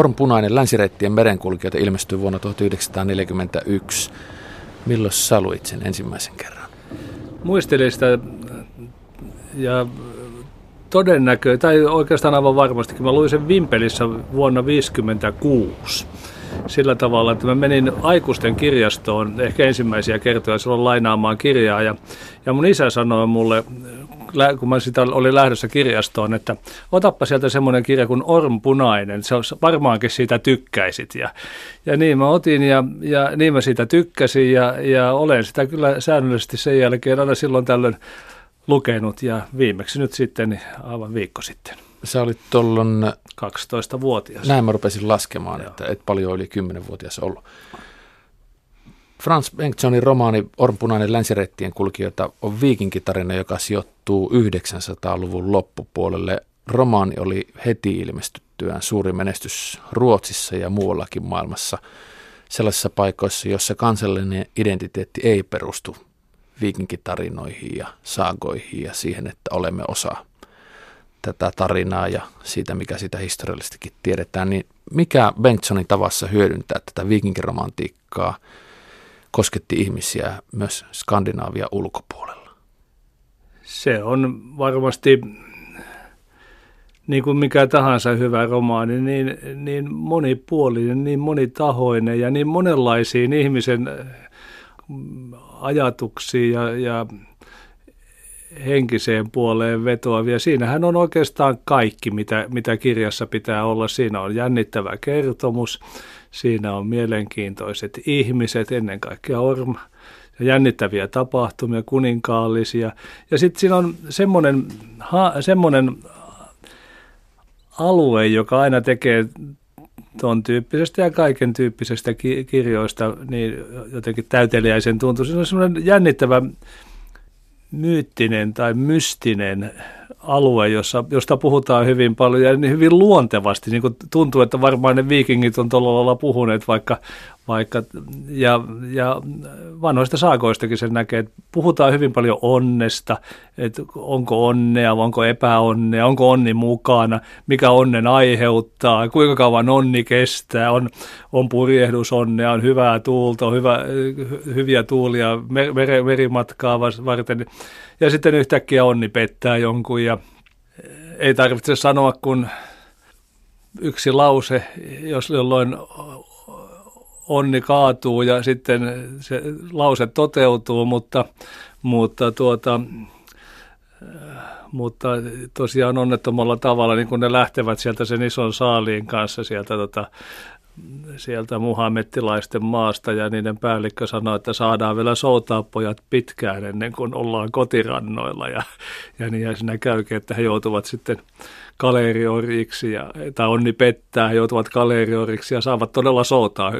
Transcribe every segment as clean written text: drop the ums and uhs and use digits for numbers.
Ormpunainen länsireittien merenkulkijoita ilmestyi vuonna 1941. Milloin sä luit sen ensimmäisen kerran? Muistelin sitä ja todennäköisesti, tai oikeastaan aivan varmastikin, mä luin sen Vimpelissä vuonna 1956. Sillä tavalla, että mä menin aikuisten kirjastoon ehkä ensimmäisiä kertoja silloin lainaamaan kirjaa. Ja mun isä sanoi mulle, kun mä sitä olin lähdössä kirjastoon, että otappa sieltä semmoinen kirja kuin Ormpunainen, se varmaankin siitä tykkäisit. Ja niin mä otin ja niin mä siitä tykkäsin ja olen sitä kyllä säännöllisesti sen jälkeen aina silloin tällöin lukenut ja viimeksi nyt sitten aivan viikko sitten. Sä olit tuolloin 12-vuotias. Näin mä rupesin laskemaan, joo, että et paljon yli 10-vuotias ollut. Frans Bengtssonin romaani Ormpunainen länsireittien kulkijoita on viikinkitarina, joka sijoittuu 900-luvun loppupuolelle. Romaani oli heti ilmestyttyään suuri menestys Ruotsissa ja muuallakin maailmassa, sellaisissa paikoissa, jossa kansallinen identiteetti ei perustu viikinkitarinoihin ja saagoihin ja siihen, että olemme osa tätä tarinaa ja siitä, mikä sitä historiallisestikin tiedetään, niin mikä Bengtssonin tavassa hyödyntää tätä viikinkiromantiikkaa kosketti ihmisiä myös Skandinaavia ulkopuolella? Se on varmasti, niin kuin mikä tahansa hyvä romaani, niin monipuolinen, niin monitahoinen ja niin monenlaisiin ihmisen ajatuksiin ja henkiseen puoleen vetoavia. Siinähän on oikeastaan kaikki, mitä kirjassa pitää olla. Siinä on jännittävä kertomus, siinä on mielenkiintoiset ihmiset, ennen kaikkea Orm, jännittäviä tapahtumia, kuninkaallisia. Ja sitten siinä on semmoinen alue, joka aina tekee tuon tyyppisestä ja kaiken tyyppisestä kirjoista niin jotenkin täyteliäisen tuntuu. Siinä on semmoinen jännittävä myyttinen tai mystinen alue, josta puhutaan hyvin paljon ja hyvin luontevasti. Niin kuin tuntuu, että varmaan ne viikingit on tuolla lailla puhuneet vaikka ja vanhoista saagoistakin sen näkee, että puhutaan hyvin paljon onnesta, että onko onnea, onko epäonnea, onko onni mukana, mikä onnen aiheuttaa, kuinka kauan onni kestää, on purjehdusonnea, on hyvää tuulta, on hyviä tuulia merimatkaa varten ja sitten yhtäkkiä onni pettää jonkun ja ei tarvitse sanoa kuin yksi lause, jolloin onni kaatuu ja sitten se lause toteutuu, mutta tosiaan onnettomalla tavalla, niin kun ne lähtevät sieltä sen ison saaliin kanssa sieltä muhamettilaisten maasta ja niiden päällikkö sanoi, että saadaan vielä soutaa pojat pitkään ennen kuin ollaan kotirannoilla ja niin ja siinä käykin, että he joutuvat sitten kaleerioriksi tai onni pettää, he joutuvat kaleerioriksi ja saavat todella soutaa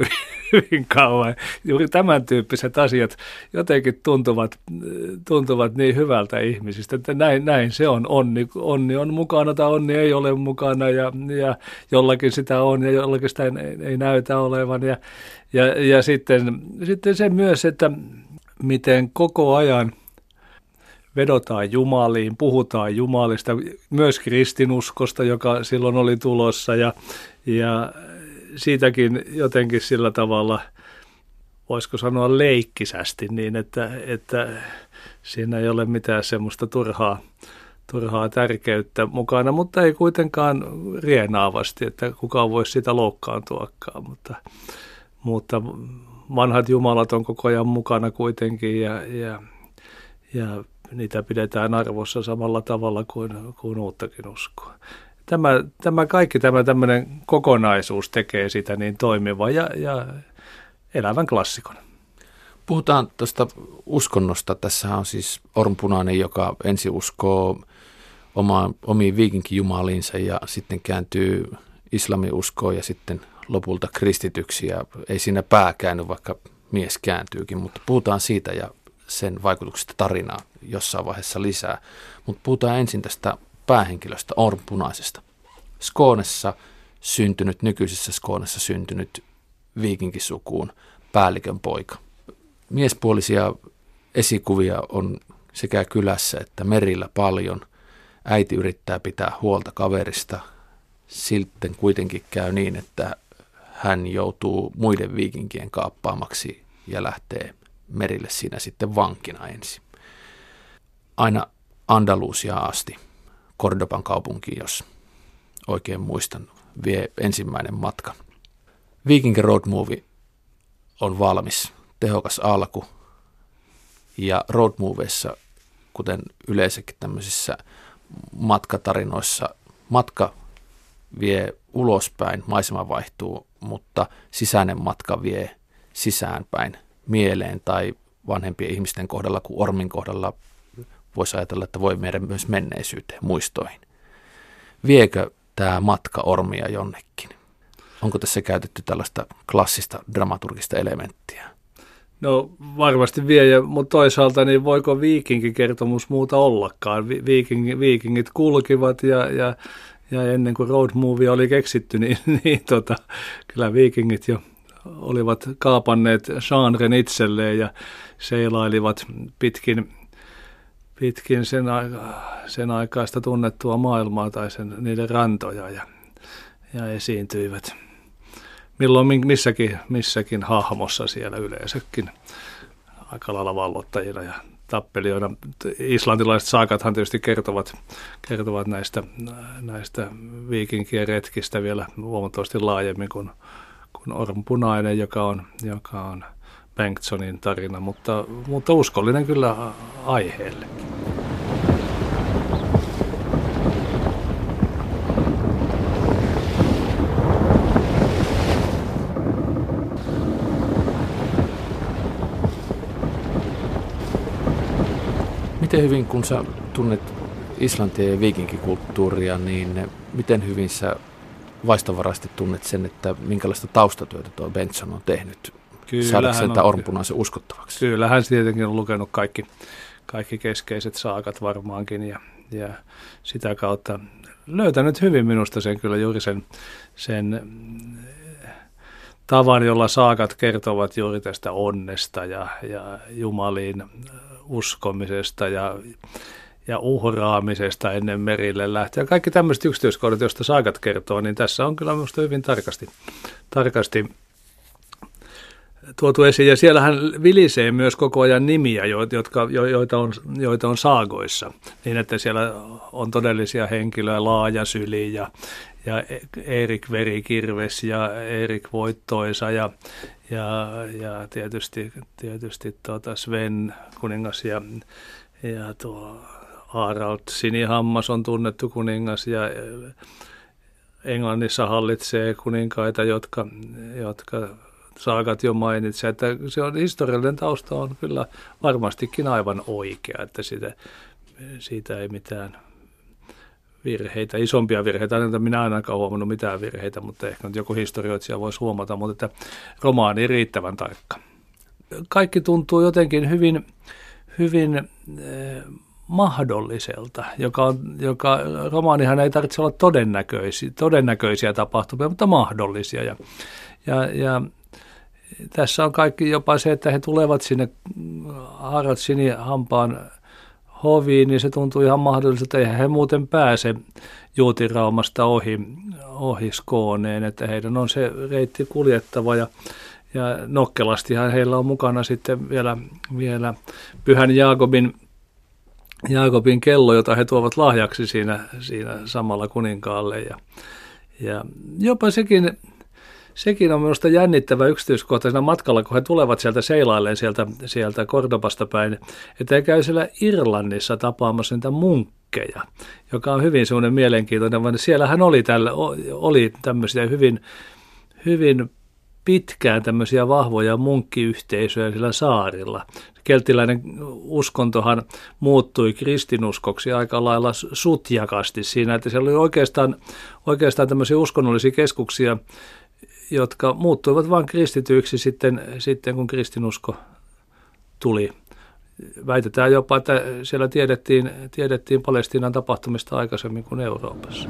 hyvin kauan. Juuri tämän tyyppiset asiat jotenkin tuntuvat niin hyvältä ihmisistä, että näin se on. Onni on mukana tai onni ei ole mukana ja jollakin sitä on ja jollakin sitä ei näytä olevan ja sitten se myös, että miten koko ajan vedotaan jumaliin, puhutaan jumalista, myös kristinuskosta, joka silloin oli tulossa ja siitäkin jotenkin sillä tavalla, voisiko sanoa leikkisästi niin, että siinä ei ole mitään semmoista turhaa tärkeyttä mukana, mutta ei kuitenkaan rienaavasti, että kukaan voisi sitä loukkaantuakaan, mutta vanhat jumalat on koko ajan mukana kuitenkin ja niitä pidetään arvossa samalla tavalla kuin uuttakin uskoa. Tämä tämmöinen kokonaisuus tekee sitä niin toimiva ja elävän klassikon. Puhutaan tuosta uskonnosta. Tässä on siis Ormpunainen, joka ensin uskoo omiin viikinkijumaliinsa ja sitten kääntyy islamiuskoon ja sitten lopulta kristityksi. Ja ei siinä pää käänny, vaikka mies kääntyykin, mutta puhutaan siitä ja sen vaikutuksesta tarinaa jossain vaiheessa lisää. Mutta puhutaan ensin tästä päähenkilöstä, Ormpunaisesta. Nykyisessä Skoonessa syntynyt viikinkisukuun päällikön poika. Miespuolisia esikuvia on sekä kylässä että merillä paljon. Äiti yrittää pitää huolta kaverista. sitten kuitenkin käy niin, että hän joutuu muiden viikinkien kaappaamaksi ja lähtee merille siinä sitten vankina ensin. Aina Andalusiaan asti, Cordoban kaupunkiin, jos oikein muistan, vie ensimmäinen matka. Viking Road Movie on valmis, tehokas alku, ja road movieissa, kuten yleensäkin tämmöisissä matkatarinoissa, matka vie ulospäin, maisema vaihtuu, mutta sisäinen matka vie sisäänpäin mieleen, tai vanhempien ihmisten kohdalla kuin Ormin kohdalla voisi ajatella, että voi viedä myös menneisyyteen, muistoihin. Viekö tämä matka Ormia jonnekin? Onko tässä käytetty tällaista klassista dramaturgista elementtiä? No varmasti vie, mutta toisaalta niin voiko viikinkikertomus muuta ollakaan? Viikingit kulkivat ja ennen kuin road movie oli keksitty, niin kyllä viikingit jo olivat kaapanneet genren itselleen ja seilailivat pitkin sen aikaista tunnettua maailmaa tai niiden rantoja ja esiintyivät milloin missäkin hahmossa siellä yleensäkin aika lailla vallottajina ja tappelijoina. Islantilaiset saakathan tietysti kertovat näistä viikinkien retkistä vielä huomattavasti laajemmin kuin Orm Punainen, joka on Bengtssonin tarina, mutta uskollinen kyllä aiheellekin. Miten hyvin, kun sä tunnet Islantia ja viikinkikulttuuria, niin miten hyvin sä vaistovarasti tunnet sen, että minkälaista taustatyötä tuo Bengtsson on tehnyt? Saadaanko sen tämä Orm Punaisen uskottavaksi? Kyllähän se tietenkin on lukenut kaikki keskeiset saakat varmaankin ja sitä kautta löytänyt hyvin minusta sen kyllä juuri sen tavan, jolla saakat kertovat juuri tästä onnesta ja jumaliin uskomisesta ja uhraamisesta ennen merille lähtöä. Kaikki tämmöiset yksityiskohdat, joista saakat kertoo, niin tässä on kyllä minusta hyvin tarkasti tuotu esiin. Ja siellähän vilisee myös koko ajan nimiä, joita on saagoissa, niin että siellä on todellisia henkilöä, Laajasyli ja Erik Verikirves ja Erik Voittoisa ja tietysti Sven kuningas ja tuo Harald Sinihammas on tunnettu kuningas ja Englannissa hallitsee kuninkaita, jotka saagat jo mainitsi, että se on historiallinen tausta on kyllä varmastikin aivan oikea, että siitä ei mitään virheitä, isompia virheitä, minä ainakaan huomannut mitään virheitä, mutta ehkä nyt joku historioitsija voisi huomata, mutta että romaani riittävän tarkka. Kaikki tuntuu jotenkin hyvin mahdolliselta, joka romaanihan ei tarvitse olla todennäköisiä tapahtumia, mutta mahdollisia ja tässä on kaikki jopa se, että he tulevat sinne Harald Sinihampaan hoviin, niin se tuntuu ihan mahdolliselta. Eihän he muuten pääse Juutiraumasta ohi Skooneen, että heidän on se reitti kuljettava ja nokkelastihan heillä on mukana sitten vielä Pyhän Jaakobin kello, jota he tuovat lahjaksi siinä samalla kuninkaalle ja jopa sekin on minusta jännittävä yksityiskohta siinä matkalla, kun he tulevat sieltä Cordobasta päin, että he käy siellä Irlannissa tapaamassa niitä munkkeja, joka on hyvin semmoinen mielenkiintoinen, vaan siellähän oli tämmöisiä hyvin pitkään tämmöisiä vahvoja munkkiyhteisöjä sillä saarilla. Keltiläinen uskontohan muuttui kristinuskoksi aika lailla sutjakasti siinä, että siellä oli oikeastaan tämmöisiä uskonnollisia keskuksia, jotka muuttuivat vain kristityiksi sitten, kun kristinusko tuli. Väitetään jopa, että siellä tiedettiin Palestiinan tapahtumista aikaisemmin kuin Euroopassa.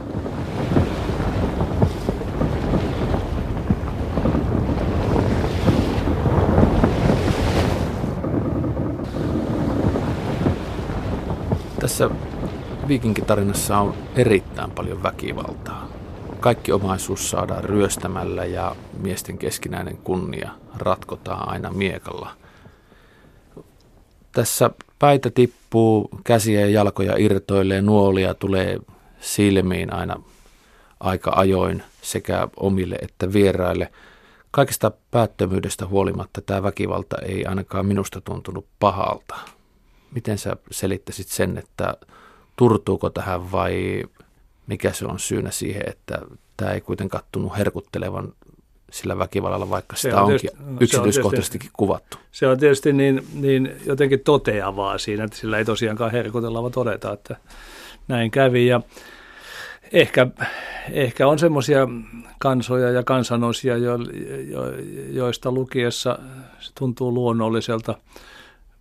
Tässä viikinkitarinassa on erittäin paljon väkivaltaa. Kaikki omaisuus saadaan ryöstämällä ja miesten keskinäinen kunnia ratkotaan aina miekalla. Tässä päitä tippuu, käsiä ja jalkoja irtoilee, nuolia tulee silmiin aina aika ajoin sekä omille että vieraille. Kaikesta päättömyydestä huolimatta tämä väkivalta ei ainakaan minusta tuntunut pahalta. Miten sä selittäisit sen, että turtuuko tähän vai mikä se on syynä siihen, että tämä ei kuitenkaan tunnu herkuttelevan sillä väkivallalla, vaikka sitä onkin yksityiskohtaisestikin kuvattu? Se on tietysti niin jotenkin toteavaa siinä, että sillä ei tosiaankaan herkutella, vaan todeta, että näin kävi. Ja ehkä on semmoisia kansoja ja kansanosia, joista lukiessa se tuntuu luonnolliselta.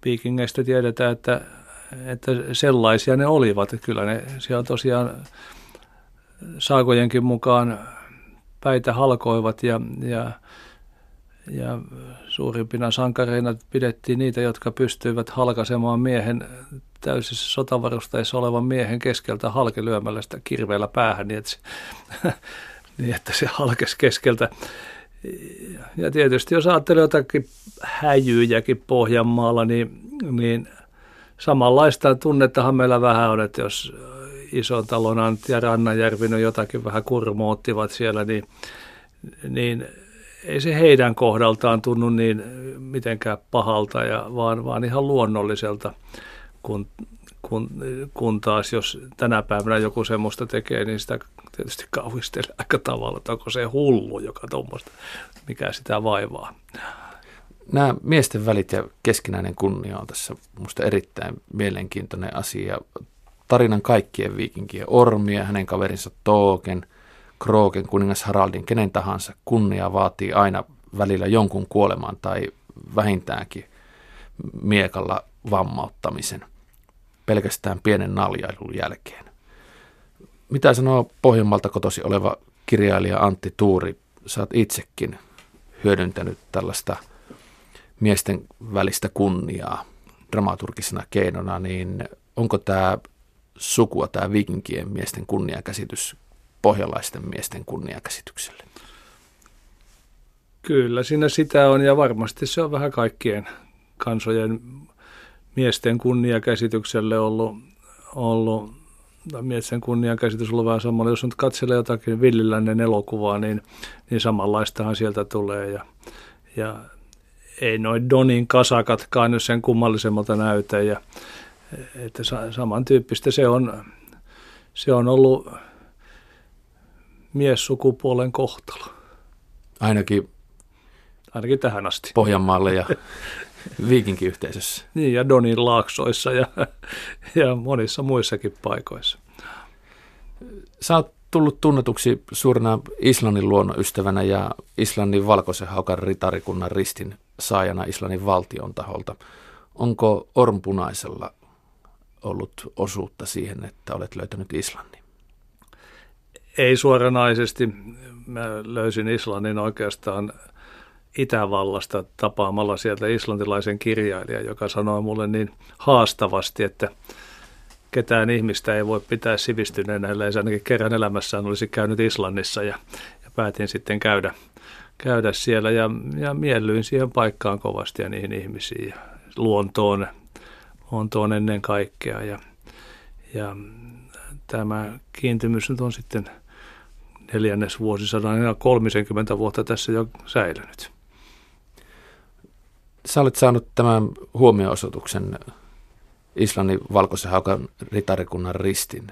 Viikingeistä tiedetään, että sellaisia ne olivat. Kyllä ne siellä tosiaan saakojenkin mukaan päitä halkoivat ja suurimpina sankareina pidettiin niitä, jotka pystyivät halkaisemaan miehen, täysissä sotavarusteissa olevan miehen keskeltä halki lyömällä sitä kirveellä päähän niin, että se halkesi keskeltä. Ja tietysti jos ajattelee jotakin häijyjäkin Pohjanmaalla, niin samanlaista tunnettahan meillä vähän on, että jos Isotalon Antti ja Rannanjärvinen jotakin vähän kurmoottivat siellä, niin ei se heidän kohdaltaan tunnu niin mitenkään pahalta, vaan ihan luonnolliselta, kun taas jos tänä päivänä joku semmoista tekee, niin sitä tietysti kauhistelee aika tavalla, että onko se hullu, joka tuommoista, mikä sitä vaivaa. Nämä miesten välit ja keskinäinen kunnia on tässä minusta erittäin mielenkiintoinen asia. Tarinan kaikkien viikinkien Ormia, hänen kaverinsa Tooken, Krooken, kuningas Haraldin, kenen tahansa kunnia vaatii aina välillä jonkun kuoleman tai vähintäänkin miekalla vammauttamisen pelkästään pienen naljailun jälkeen. Mitä sanoo Pohjanmaalta kotoisin oleva kirjailija Antti Tuuri? Sä oot itsekin hyödyntänyt tällaista miesten välistä kunniaa dramaturgisena keinona, niin onko tämä sukua, tämä viikinkien miesten kunniakäsitys pohjalaisten miesten kunniakäsitykselle? Kyllä, siinä sitä on ja varmasti se on vähän kaikkien kansojen miesten kunniakäsitykselle ollut miesten kunniakäsitys on ollut vähän samalla. Jos nyt katselee jotakin Villilännen elokuvaa, niin samanlaistahan sieltä tulee. Ja ei noin Donin kasakatkaan nyt sen kummallisemmalta näytä. Ja, että samantyyppistä se on ollut miessukupuolen kohtalo. Ainakin tähän asti. Pohjanmaalle ja viikinkiyhteisössä. Niin, ja Donin laaksoissa ja monissa muissakin paikoissa. Sä oot tullut tunnetuksi suurena Islannin luonnonystävänä ja Islannin valkoisen haukan ritarikunnan ristin saajana Islannin valtion taholta. Onko ormpunaisella ollut osuutta siihen, että olet löytänyt Islannin? Ei suoranaisesti. Mä löysin Islannin oikeastaan Itävallasta tapaamalla sieltä islantilaisen kirjailijan, joka sanoi mulle niin haastavasti, että ketään ihmistä ei voi pitää sivistyneenä, ellei se ainakin kerran elämässään olisi käynyt Islannissa ja päätin sitten käydä siellä ja miellyin siihen paikkaan kovasti ja niihin ihmisiin ja luontoon ennen kaikkea ja tämä kiintymys nyt on sitten 4. vuosisadan 30 vuotta tässä jo säilynyt. Sä olet saanut tämän huomionosoituksen Islannin valkoisen haukan ritarikunnan ristin.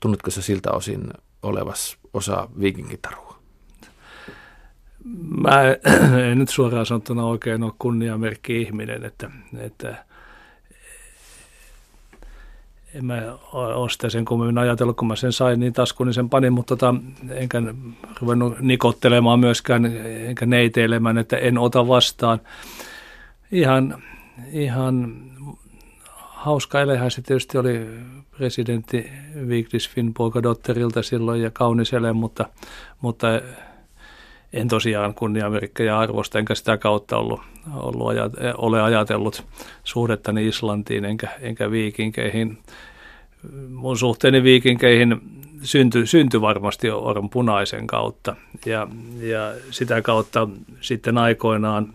Tunnetko sä siltä osin olevas osa viikinkitarua? Mä en nyt suoraan sanottuna oikein ole kunniamerkki-ihminen, että en mä ole sitä sen kummemmin ajatellut, kun mä sen sain niin taskuun, niin sen panin, mutta enkä ruvennut nikottelemaan myöskään, enkä neiteilemään, että en ota vastaan. Ihan hauska elehän se tietysti oli presidentti Vigdis Finnbogadottirilta silloin ja kaunis ele, mutta en tosiaan kunniamerkkejä arvosta, enkä sitä kautta ole ajatellut suhdettani Islantiin enkä viikinkeihin. Mun suhteeni viikinkeihin syntyi varmasti Orpon Punaisen kautta ja sitä kautta sitten aikoinaan,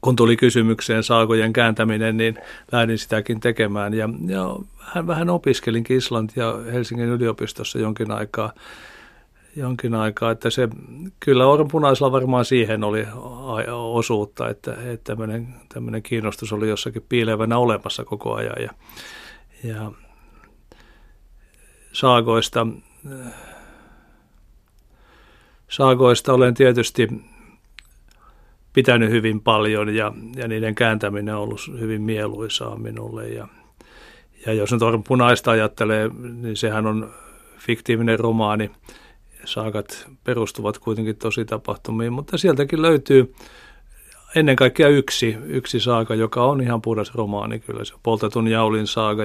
kun tuli kysymykseen saakojen kääntäminen, niin lähdin sitäkin tekemään ja vähän opiskelin Islantia Helsingin yliopistossa jonkin aikaa, että se kyllä Orpon Punaisella varmaan siihen oli osuutta, että tämmöinen kiinnostus oli jossakin piilevänä olemassa koko ajan ja saagoista olen tietysti pitänyt hyvin paljon ja niiden kääntäminen on ollut hyvin mieluisaa minulle. Ja jos nyt Orpon Punaista ajattelee, niin sehän on fiktiivinen romaani. Saagat perustuvat kuitenkin tositapahtumiin, mutta sieltäkin löytyy ennen kaikkea yksi saaga, joka on ihan puhdas romaani kyllä. Se on Poltetun Jaulin saaga,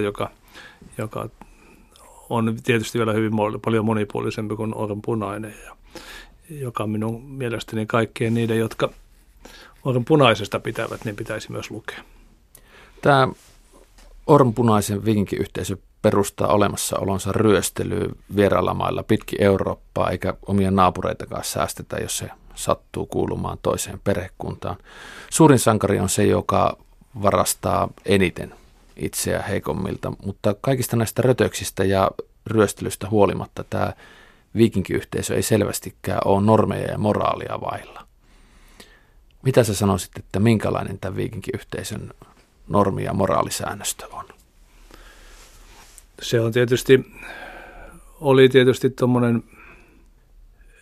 joka on tietysti vielä hyvin paljon monipuolisempi kuin Orpon Punainen, joka minun mielestäni kaikkien niiden, jotka Orpon Punaisesta pitävät, niin pitäisi myös lukea. Tämä Orpon Punaisen vinkinyhteisö perustaa olemassaolonsa ryöstelyyn vierailla mailla pitkin Eurooppaa, eikä omia naapureitakaan säästetä, jos se sattuu kuulumaan toiseen perhekuntaan. Suurin sankari on se, joka varastaa eniten itseä heikommilta, mutta kaikista näistä rötöksistä ja ryöstelystä huolimatta tämä viikinkiyhteisö ei selvästikään ole normeja ja moraalia vailla. Mitä sä sanoisit, että minkälainen tämä viikinkiyhteisön normi- ja moraalisäännöstö on? Se on oli tietysti tuommoinen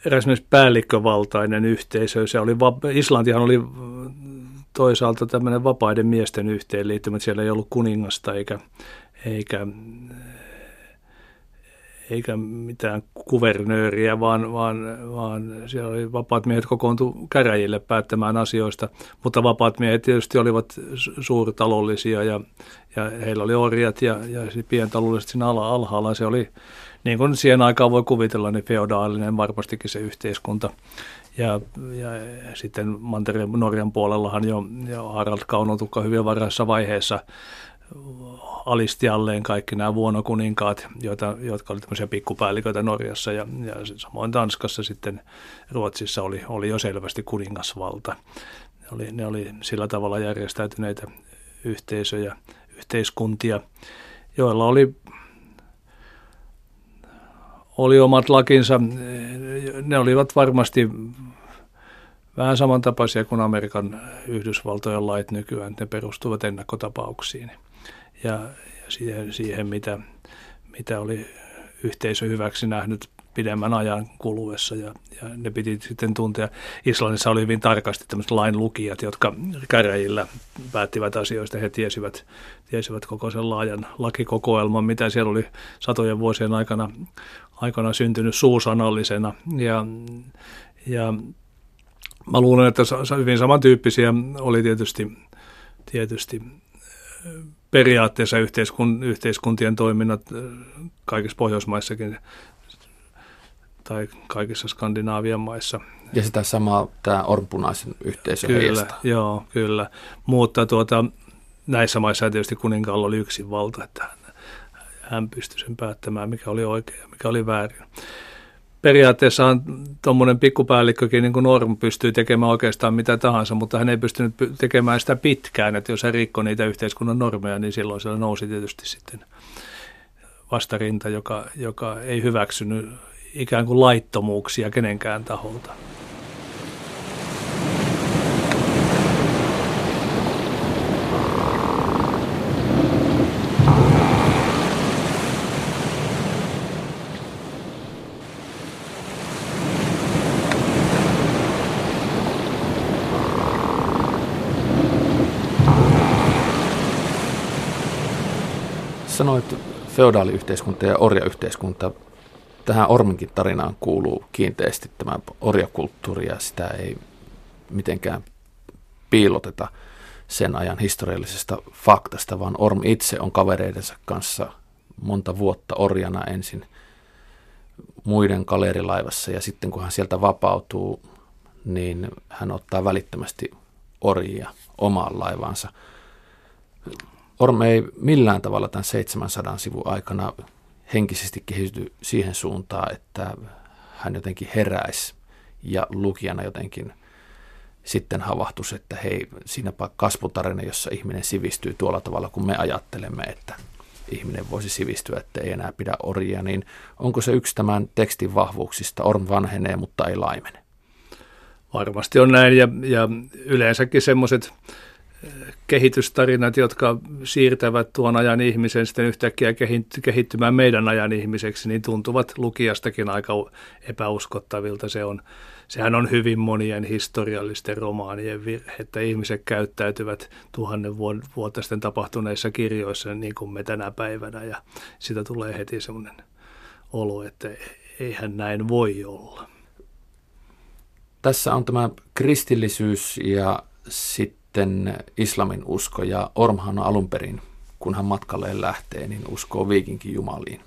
eräs myös päällikkövaltainen yhteisö. Islantihan oli toisaalta tämmöinen vapaiden miesten yhteenliittymä, siellä ei ollut kuningasta eikä mitään kuvernööriä, vaan siellä oli vapaat miehet kokoontu käräjille päättämään asioista, mutta vapaat miehet tietysti olivat suurtalollisia ja heillä oli orjat ja pientalolliset siinä alhaalla. Se oli, niin kuin siihen aikaan voi kuvitella, niin feodaalinen varmastikin se yhteiskunta. Ja sitten Mantereen Norjan puolellahan jo Harald Kaunotukka hyvin varhaisessa vaiheessa alisti alleen kaikki nämä vuonokuninkaat, jotka oli tämmöisiä pikkupäälliköitä Norjassa ja samoin Tanskassa, sitten Ruotsissa oli jo selvästi kuningasvalta. Ne oli sillä tavalla järjestäytyneitä yhteisöjä, yhteiskuntia, joilla oli omat lakinsa. Ne olivat varmasti vähän samantapaisia kuin Amerikan Yhdysvaltojen lait nykyään, ne perustuvat ennakkotapauksiin ja siihen mitä oli yhteisö hyväksi nähnyt pidemmän ajan kuluessa ja ne piti sitten tuntea. Islannissa oli hyvin tarkasti tämmöiset lainlukijat, jotka käräjillä päättivät asioista. He tiesivät koko sen laajan lakikokoelman, mitä siellä oli satojen vuosien aikana syntynyt suusanallisena ja mä luulen, että hyvin samantyyppisiä oli tietysti periaatteessa yhteiskuntien toiminnat kaikissa Pohjoismaissakin tai kaikissa Skandinaavian maissa. Ja sitä samaa tämä Orpon Punaisen yhteisö heijastaa. Joo, kyllä. Mutta näissä maissa tietysti kuninkaalla oli yksin valta, että hän pystyi sen päättämään, mikä oli oikein ja mikä oli väärin. Periaatteessahan tuommoinen pikkupäällikkökin, niin kuin Orpon, pystyy tekemään oikeastaan mitä tahansa, mutta hän ei pystynyt tekemään sitä pitkään, että jos hän rikkoi niitä yhteiskunnan normeja, niin silloin siellä nousi tietysti sitten vastarinta, joka ei hyväksynyt ikään kuin laittomuuksia kenenkään taholta. Sanoit feodaaliyhteiskunta ja orjayhteiskunta. Tähän Orminkin tarinaan kuuluu kiinteästi tämä orjakulttuuri ja sitä ei mitenkään piiloteta sen ajan historiallisesta faktasta, vaan Orm itse on kavereidensa kanssa monta vuotta orjana ensin muiden kaleerilaivassa ja sitten kun hän sieltä vapautuu, niin hän ottaa välittömästi orjia omaan laivaansa. Orm ei millään tavalla tämän 700 sivun aikana henkisesti kehittyy siihen suuntaan, että hän jotenkin heräisi ja lukijana jotenkin sitten havahtuisi, että hei, siinäpä kasvutarina, jossa ihminen sivistyy tuolla tavalla, kun me ajattelemme, että ihminen voisi sivistyä, että ei enää pidä orjia, niin onko se yksi tämän tekstin vahvuuksista? Orm vanhenee, mutta ei laimene. Varmasti on näin, ja yleensäkin semmoiset kehitystarinat, jotka siirtävät tuon ajan ihmisen sitten yhtäkkiä kehittymään meidän ajan ihmiseksi, niin tuntuvat lukijastakin aika epäuskottavilta. Sehän on hyvin monien historiallisten romaanien virhe, että ihmiset käyttäytyvät 1000 vuotta sitten tapahtuneissa kirjoissa niin kuin me tänä päivänä, ja sitä tulee heti semmoinen olo, että eihän näin voi olla. Tässä on tämä kristillisyys ja sitten islamin usko, ja Ormhan alun perin, kun hän matkalleen lähtee, niin uskoo viikinkin jumaliin.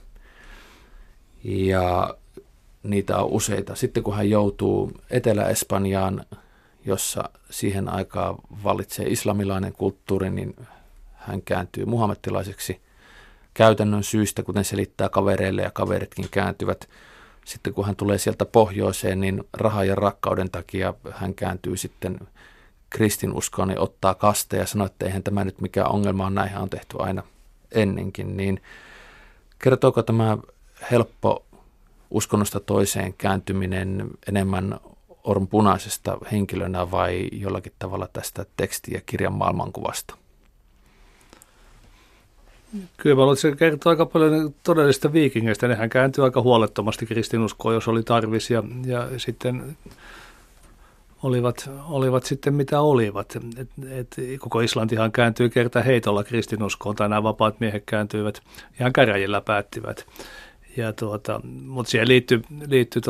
Ja niitä on useita. Sitten kun hän joutuu Etelä-Espanjaan, jossa siihen aikaan vallitsee islamilainen kulttuuri, niin hän kääntyy muhammettilaiseksi käytännön syistä, kuten selittää kavereille, ja kaveritkin kääntyvät. Sitten kun hän tulee sieltä pohjoiseen, niin rahan ja rakkauden takia hän kääntyy sitten kristinuskoon ja ottaa kasteja ja sanoo, että eihän tämä nyt mikään ongelma on, näinhän on tehty aina ennenkin. Niin kertooko tämä helppo uskonnosta toiseen kääntyminen enemmän Orm punaisesta henkilönä vai jollakin tavalla tästä teksti- ja kirjan maailmankuvasta? Kyllä mä luulen, että se kertoo aika paljon todellisista viikingeistä. Nehän kääntyi aika huolettomasti kristinuskoon, jos oli tarvis, ja sitten olivat sitten mitä olivat. Koko Islantihan kääntyi kerta heitolla kristinuskoon, tai nämä vapaat miehet kääntyivät, ihan käräjillä päättivät. Mutta siihen liittyi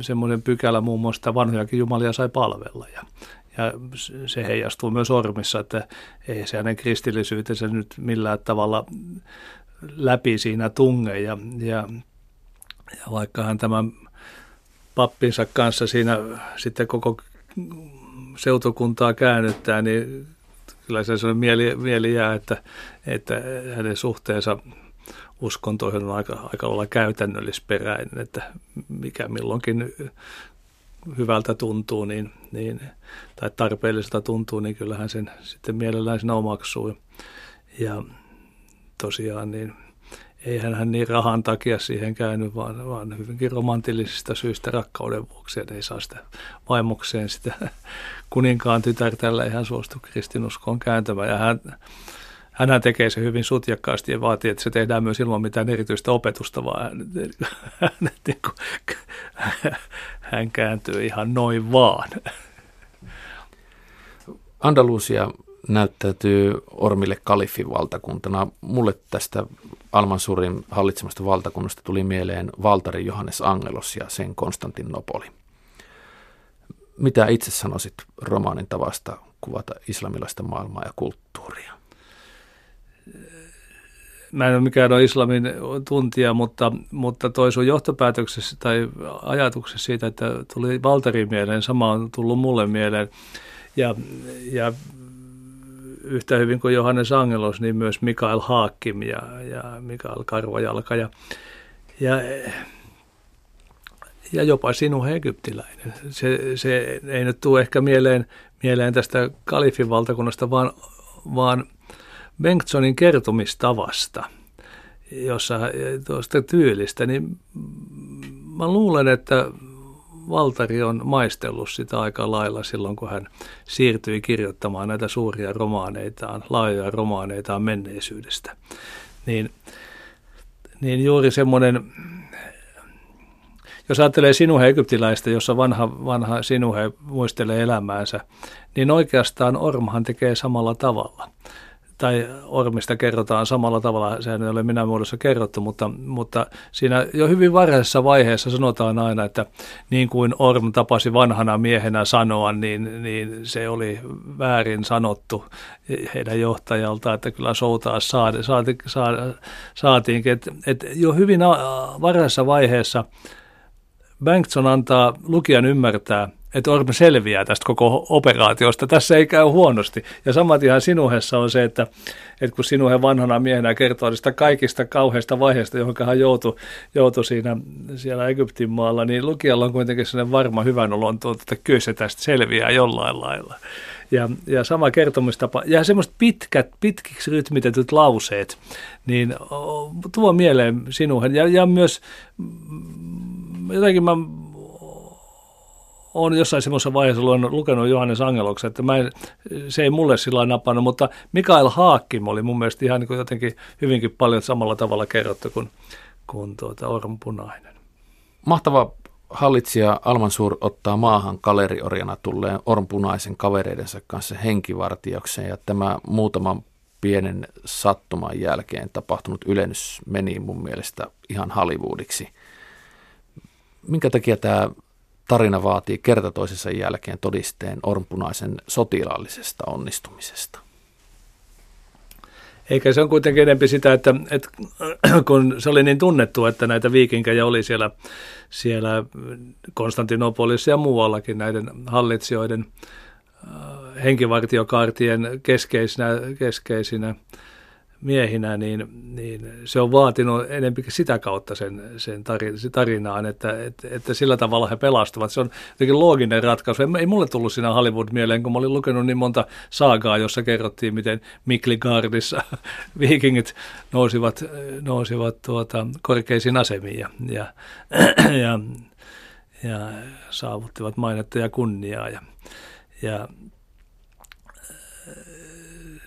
semmoinen pykälä muun muassa, että vanhojakin jumalia sai palvella, ja se heijastuu myös Ormissa, että ei se hänen kristillisyytensä nyt millään tavalla läpi siinä tunge, ja vaikka hän tämän pappinsa kanssa siinä sitten koko seutukuntaa käännyttää, niin kyllä se mieli jää, että hänen suhteensa uskontoihin on aika olla käytännöllisperäinen, että mikä milloinkin hyvältä tuntuu tai tarpeelliselta tuntuu, niin kyllähän sen sitten mielellään siinä omaksuu. Ja tosiaan niin eihän hän niin rahan takia siihen käynyt, vaan hyvinkin romantillisista syistä, rakkauden vuoksi, että ei saa sitä vaimokseen sitä kuninkaan tytärtällä, eihän suostu kristinuskoon kääntämään. Ja Hänhän tekee se hyvin sutjakkaasti ja vaatii, että se tehdään myös ilman mitään erityistä opetusta, vaan hän kääntyy ihan noin vaan. Andalusia näyttäytyy Ormille kalifin valtakuntana. Mulle tästä Almansurin hallitsemasta valtakunnasta tuli mieleen Valtari Johannes Angelos ja sen Konstantinopoli. Mitä itse sanoisit romaanin tavasta kuvata islamilaista maailmaa ja kulttuuria? Mä en ole mikään islamin tuntija, mutta toi sun johtopäätöksessä tai ajatuksessa siitä, että tuli Valtarin mieleen, sama on tullut mulle mieleen. Ja yhtä hyvin kuin Johannes Angelos, niin myös Mikael Hakim ja Mikael Karvajalka ja jopa Sinuhe Egyptiläinen. Se ei nyt tule ehkä mieleen tästä kalifin valtakunnasta, vaan Bengtssonin kertomistavasta, jossa tuosta tyylistä, niin mä luulen, että Valtari on maistellut sitä aika lailla silloin, kun hän siirtyi kirjoittamaan näitä suuria romaaneitaan, laajoja romaaneitaan menneisyydestä. Niin juuri semmoinen, jos ajattelee Sinuhe Egyptiläistä, jossa vanha Sinuhe muistelee elämäänsä, niin oikeastaan Ormhan tekee samalla tavalla. Tai Ormista kerrotaan samalla tavalla, sehän ei ole minä muodossa kerrottu, mutta siinä jo hyvin varhaisessa vaiheessa sanotaan aina, että niin kuin Orm tapasi vanhana miehenä sanoa, niin se oli väärin sanottu heidän johtajaltaan, että kyllä soutaa saatiinkin. Et jo hyvin varhaisessa vaiheessa Bengtsson antaa lukijan ymmärtää, että Orm selviää tästä koko operaatiosta. Tässä ei käy huonosti. Ja samat ihan Sinuhessa on se, että kun Sinuhe vanhana miehenä kertoo niistä kaikista kauheista vaiheista, johon hän joutui siellä Egyptin maalla, niin lukijalla on kuitenkin sellainen varma hyvän olon tuolta, että kyllä se tästä selviää jollain lailla. Ja sama kertomistapa, ja semmoiset pitkiksi rytmitetyt lauseet, niin tuo mieleen Sinuhen. Ja myös jotenkin mä olen jossain semmoisessa vaiheessa lukenut Johannes Angeloksen, että se ei mulle sillä napannut, mutta Mikael Haakkim oli mun mielestä ihan niin jotenkin hyvinkin paljon samalla tavalla kerrottu kuin Orm Punainen. Mahtava hallitsija Almansur ottaa maahan galeriorjana tulleen Orm Punaisen kavereidensa kanssa henkivartiokseen, ja tämä muutaman pienen sattuman jälkeen tapahtunut ylennys meni mun mielestä ihan Hollywoodiksi. Minkä takia tämä tarina vaatii kerta toisensa jälkeen todisteen Orm Punaisen sotilaallisesta onnistumisesta? Eikä se on kuitenkin enempi sitä, että kun se oli niin tunnettu, että näitä viikinkejä oli siellä Konstantinopolissa ja muuallakin näiden hallitsijoiden henkivartiokaartien keskeisinä miehinä, niin se on vaatinut enempikin sitä kautta sen tarinaan, että sillä tavalla he pelastuvat. Se on jotenkin looginen ratkaisu. Ei mulle tullut siinä Hollywood mieleen, kun mä olin lukenut niin monta saagaa, jossa kerrottiin, miten Miklingardissa viikingit nousivat korkeisiin asemiin ja saavuttivat mainetta ja kunniaa. Ja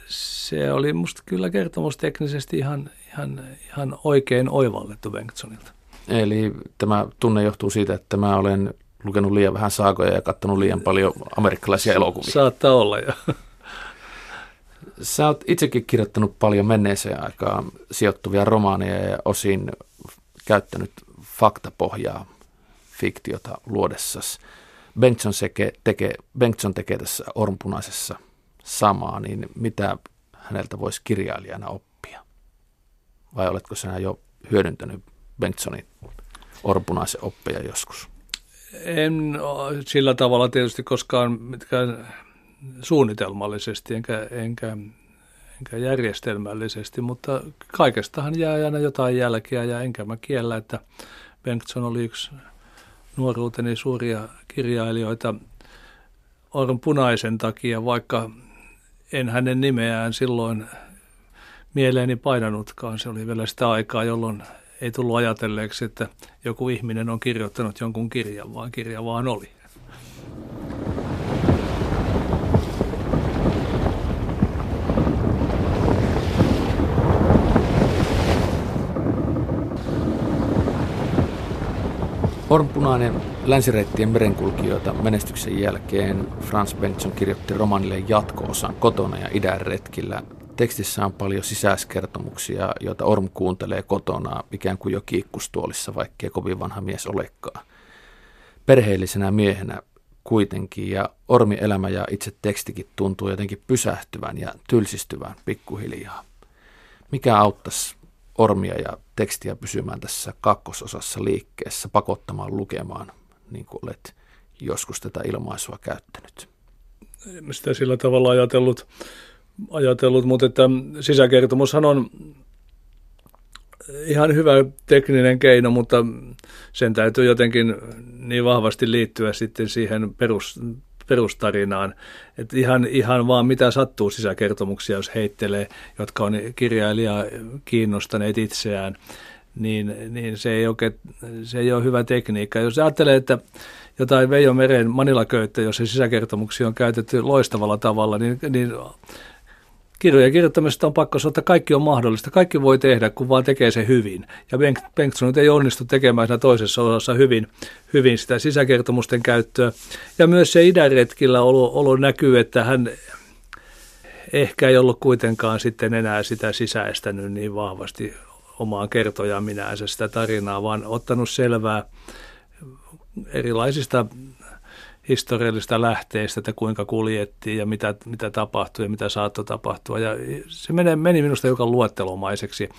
se oli musta kyllä kertomusteknisesti ihan oikein oivallettu Bengtssonilta. Eli tämä tunne johtuu siitä, että mä olen lukenut liian vähän saagoja ja katsonut liian paljon amerikkalaisia elokuvia. Saattaa olla, joo. Sä oot itsekin kirjoittanut paljon menneeseen aikaan sijoittuvia romaaneja ja osin käyttänyt faktapohjaa fiktiota luodessasi. Bengtsson tekee tässä Orm Punaisessa samaa, niin mitä häneltä voisi kirjailijana oppia? Vai oletko sinä jo hyödyntänyt Bengtssonin Orm Punaisen oppeja joskus? En sillä tavalla tietysti koskaan mitkään suunnitelmallisesti enkä järjestelmällisesti, mutta kaikestahan jää aina jotain jälkeä, ja enkä mä kiellä, että Bengtsson oli yksi nuoruuteni suuria kirjailijoita Orm Punaisen takia, vaikka en hänen nimeään silloin mieleeni painanutkaan. Se oli vielä sitä aikaa, jolloin ei tullut ajatelleeksi, että joku ihminen on kirjoittanut jonkun kirjan, vaan kirja vaan oli. Orm Punainen länsireittien merenkulkijoita menestyksen jälkeen Frans Bengtsson kirjoitti romaanille jatko-osan Kotona ja idän retkillä. Tekstissä on paljon sisäiskertomuksia, joita Orm kuuntelee kotona ikään kuin jo kiikkustuolissa, vaikkei kovin vanha mies olekaan. Perheellisenä miehenä kuitenkin, ja Ormin elämä ja itse tekstikin tuntuu jotenkin pysähtyvän ja tylsistyvän pikkuhiljaa. Mikä auttaisi Ormia ja tekstiä pysymään tässä kakkososassa liikkeessä, pakottamaan lukemaan, niin kuin olet joskus tätä ilmaisua käyttänyt? En sitä sillä tavalla ajatellut, mutta että sisäkertomushan on ihan hyvä tekninen keino, mutta sen täytyy jotenkin niin vahvasti liittyä sitten siihen perustarinaan, että ihan vaan mitä sattuu sisäkertomuksia, jos heittelee, jotka on kirjailijaa kiinnostaneet itseään, niin se ei ole hyvä tekniikka. Jos ajattelee, että jotain Veijo Meren Manilaköyttä, jossa sisäkertomuksia on käytetty loistavalla tavalla, niin kirjojen kirjoittamisesta on pakko sanoa, että kaikki on mahdollista. Kaikki voi tehdä, kun vaan tekee se hyvin. Ja Bengtsson ei onnistu tekemään siinä toisessa osassa hyvin sitä sisäkertomusten käyttöä. Ja myös se idänretkillä olo näkyy, että hän ehkä ei ollut kuitenkaan sitten enää sitä sisäistänyt niin vahvasti omaan kertojaan minänsä sitä tarinaa, vaan ottanut selvää erilaisista historiallisista lähteistä, että kuinka kuljettiin ja mitä tapahtui ja mitä saattoi tapahtua. Ja se meni minusta joka luettelomaiseksi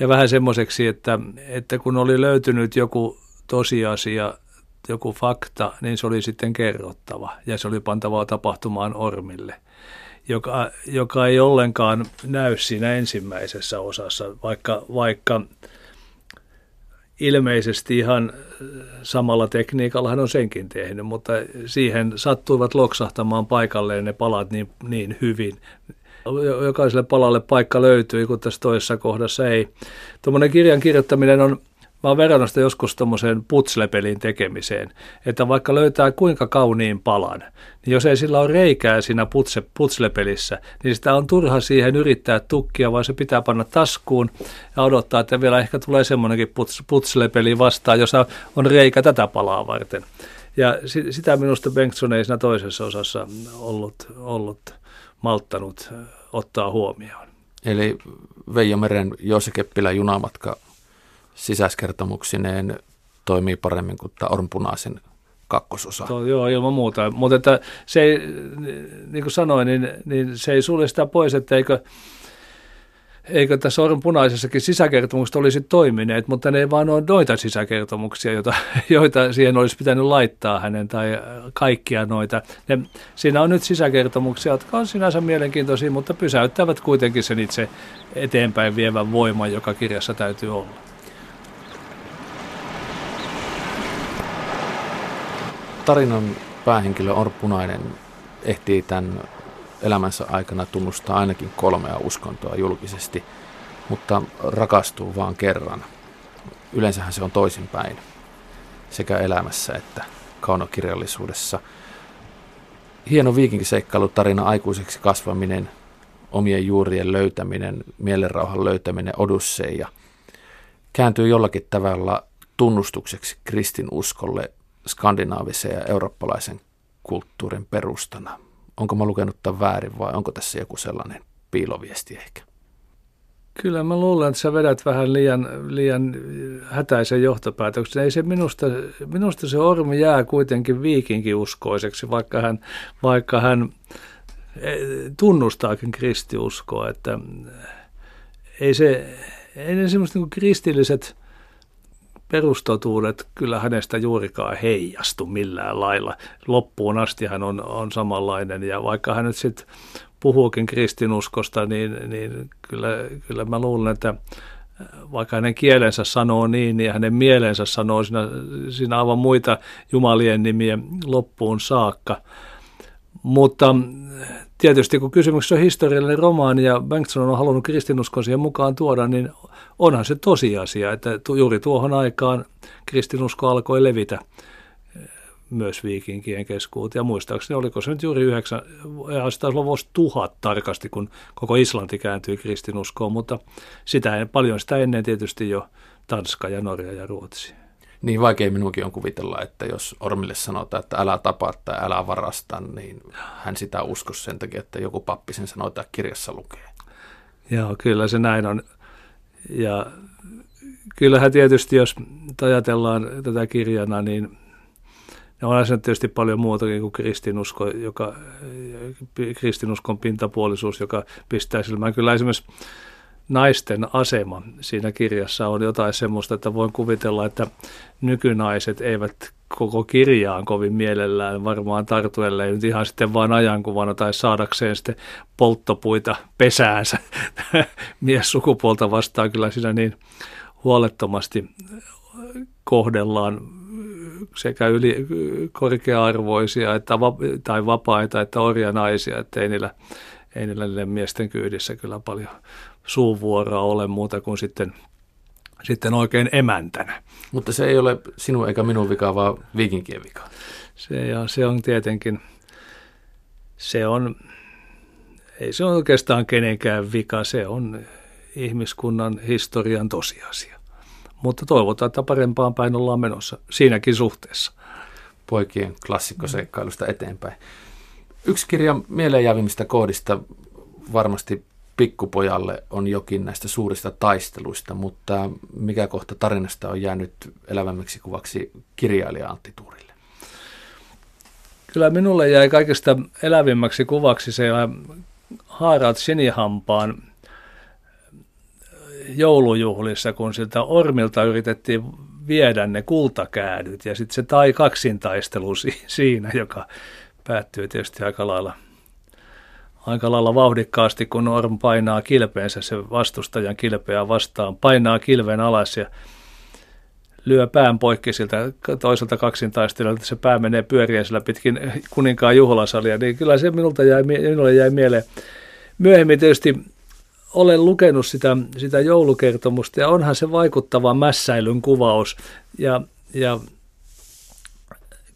ja vähän semmoiseksi, että kun oli löytynyt joku tosiasia joku fakta, niin se oli sitten kerrottava ja se oli pantavaa tapahtumaan ormille, joka ei ollenkaan näy siinä ensimmäisessä osassa, vaikka ilmeisesti ihan samalla tekniikalla hän on senkin tehnyt, mutta siihen sattuivat loksahtamaan paikalleen ne palat niin hyvin. Jokaiselle palalle paikka löytyi, kun tässä toisessa kohdassa ei. Tuommoinen kirjan kirjoittaminen on, mä oon verrannut sitä joskus tuommoiseen putslepelin tekemiseen, että vaikka löytää kuinka kauniin palan, niin jos ei sillä ole reikää siinä putslepelissä, niin sitä on turha siihen yrittää tukkia, vaan se pitää panna taskuun ja odottaa, että vielä ehkä tulee semmoinenkin putslepeli vastaan, jossa on reikä tätä palaa varten. Ja sitä minusta Bengtsson ei siinä toisessa osassa ollut malttanut ottaa huomioon. Eli Veijo Meren Joose Keppilän junamatka sisäiskertomuksineen toimii paremmin kuin tämä Ormpunaisen kakkososa. Joo, ilman muuta. Mutta että se ei, niin kuin sanoin, niin se ei sulje sitä pois, että eikö tässä Ormpunaisessakin sisäkertomukset olisi toimineet, mutta ne ei vaan ole noita sisäkertomuksia, joita siihen olisi pitänyt laittaa hänen tai kaikkia noita. Siinä on nyt sisäkertomuksia, jotka on sinänsä mielenkiintoisia, mutta pysäyttävät kuitenkin sen itse eteenpäin vievän voiman, joka kirjassa täytyy olla. Tarinan päähenkilö Ormpunainen ehtii tämän elämänsä aikana tunnustaa ainakin 3 uskontoa julkisesti, mutta rakastuu vaan kerran. Yleensähän se on toisinpäin, sekä elämässä että kaunokirjallisuudessa. Hieno viikinkiseikkailu tarina, aikuiseksi kasvaminen, omien juurien löytäminen, mielenrauhan löytäminen, odysseja, kääntyy jollakin tavalla tunnustukseksi kristinuskolle skandinaavisen ja eurooppalaisen kulttuurin perustana. Onko mä lukenut tämän väärin vai onko tässä joku sellainen piiloviesti ehkä? Kyllä mä luulen, että sä vedät vähän liian hätäisen johtopäätöksen. Ei se minusta se Ormi jää kuitenkin viikinkiuskoiseksi, vaikka hän tunnustaakin kristiuskoa. Että ei ne semmoiset niin kuin kristilliset perustotuudet kyllä hänestä juurikaan heijastu millään lailla. Loppuun asti hän on samanlainen, ja vaikka hän nyt sitten puhuukin kristinuskosta, niin kyllä mä luulen, että vaikka hänen kielensä sanoo niin hänen mielensä sanoo siinä aivan muita jumalien nimiä loppuun saakka. Mutta tietysti kun kysymyksessä on historiallinen romaani ja Bengtsson on halunnut kristinuskon siihen mukaan tuoda, niin onhan se tosiasia, että juuri tuohon aikaan kristinusko alkoi levitä myös viikinkien keskuuteen. Ja muistaakseni oliko se nyt juuri 9,000 tarkasti, kun koko Islanti kääntyi kristinuskoon, mutta paljon sitä ennen tietysti jo Tanska ja Norja ja Ruotsi. Niin vaikea minunkin on kuvitella, että jos Ormille sanotaan, että älä tapaa tai älä varasta, niin hän sitä uskoisi sen takia, että joku pappi sen sanoo tai kirjassa lukee. Joo, kyllä se näin on. Ja kyllähän tietysti, jos ajatellaan tätä kirjana, niin on siinä tietysti paljon muutakin kuin kristinuskon pintapuolisuus, joka pistää silmään. Kyllä esimerkiksi naisten asema siinä kirjassa on jotain semmoista, että voin kuvitella, että nykynaiset eivät koko kirjaan kovin mielellään varmaan tartu, ellei nyt ihan sitten vaan ajankuvana tai saadakseen sitten polttopuita pesäänsä. Mies sukupuolta vastaan kyllä siinä niin huolettomasti kohdellaan sekä korkea-arvoisia tai vapaita että orjanaisia, että ei niillä miesten kyydissä kyllä paljon suunvuoroa ole muuta kuin sitten oikein emäntänä. Mutta se ei ole sinun eikä minun vika, vaan viikinkien vika. Se on tietenkin, ei se ole oikeastaan kenenkään vika, se on ihmiskunnan historian tosiasia. Mutta toivotaan, että parempaan päin ollaan menossa siinäkin suhteessa. Poikien klassikkoseikkailusta eteenpäin. Yksi kirjan mieleenjäävimmistä kohdista varmasti Pikkupojalle on jokin näistä suurista taisteluista, mutta mikä kohta tarinasta on jäänyt elävämmäksi kuvaksi kirjailija Antti Tuurille? Kyllä minulle jäi kaikista elävimmäksi kuvaksi se Haaralt Sinihampaan joulujuhlissa, kun siltä Ormilta yritettiin viedä ne kultakäädyt ja sitten se kaksintaistelu siinä, joka päättyy tietysti aika lailla vauhdikkaasti, kun Orm painaa kilpeensä, se vastustajan kilpeä vastaan, painaa kilven alas ja lyö pään poikki siltä toiselta kaksintaistelijalta, se pää menee pyöriäisellä pitkin kuninkaan juhlasalia, niin kyllä se minulle jäi mieleen. Myöhemmin tietysti olen lukenut sitä joulukertomusta ja onhan se vaikuttava mässäilyn kuvaus ja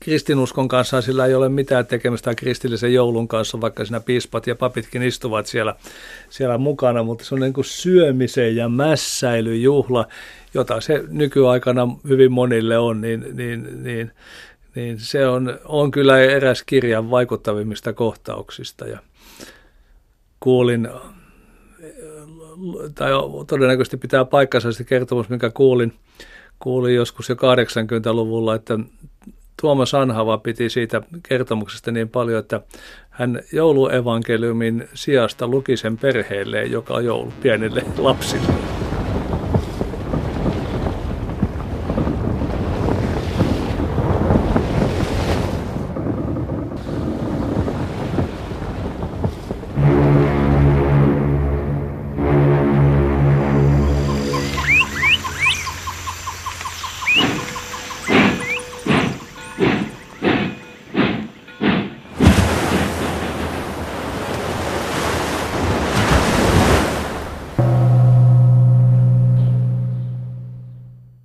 kristinuskon kanssa sillä ei ole mitään tekemistä kristillisen joulun kanssa, vaikka siinä piispat ja papitkin istuvat siellä mukana, mutta se on niin kuin syömisen ja mässäilyjuhla, jota se nykyaikana hyvin monille on, niin se on kyllä eräs kirjan vaikuttavimmista kohtauksista. Ja kuulin, tai todennäköisesti pitää paikkansa se kertomus, minkä kuulin joskus jo 80-luvulla, että Tuomas Anhava piti siitä kertomuksesta niin paljon, että hän jouluevankeliumin sijasta luki sen perheelleen joka joulu pienille lapsille.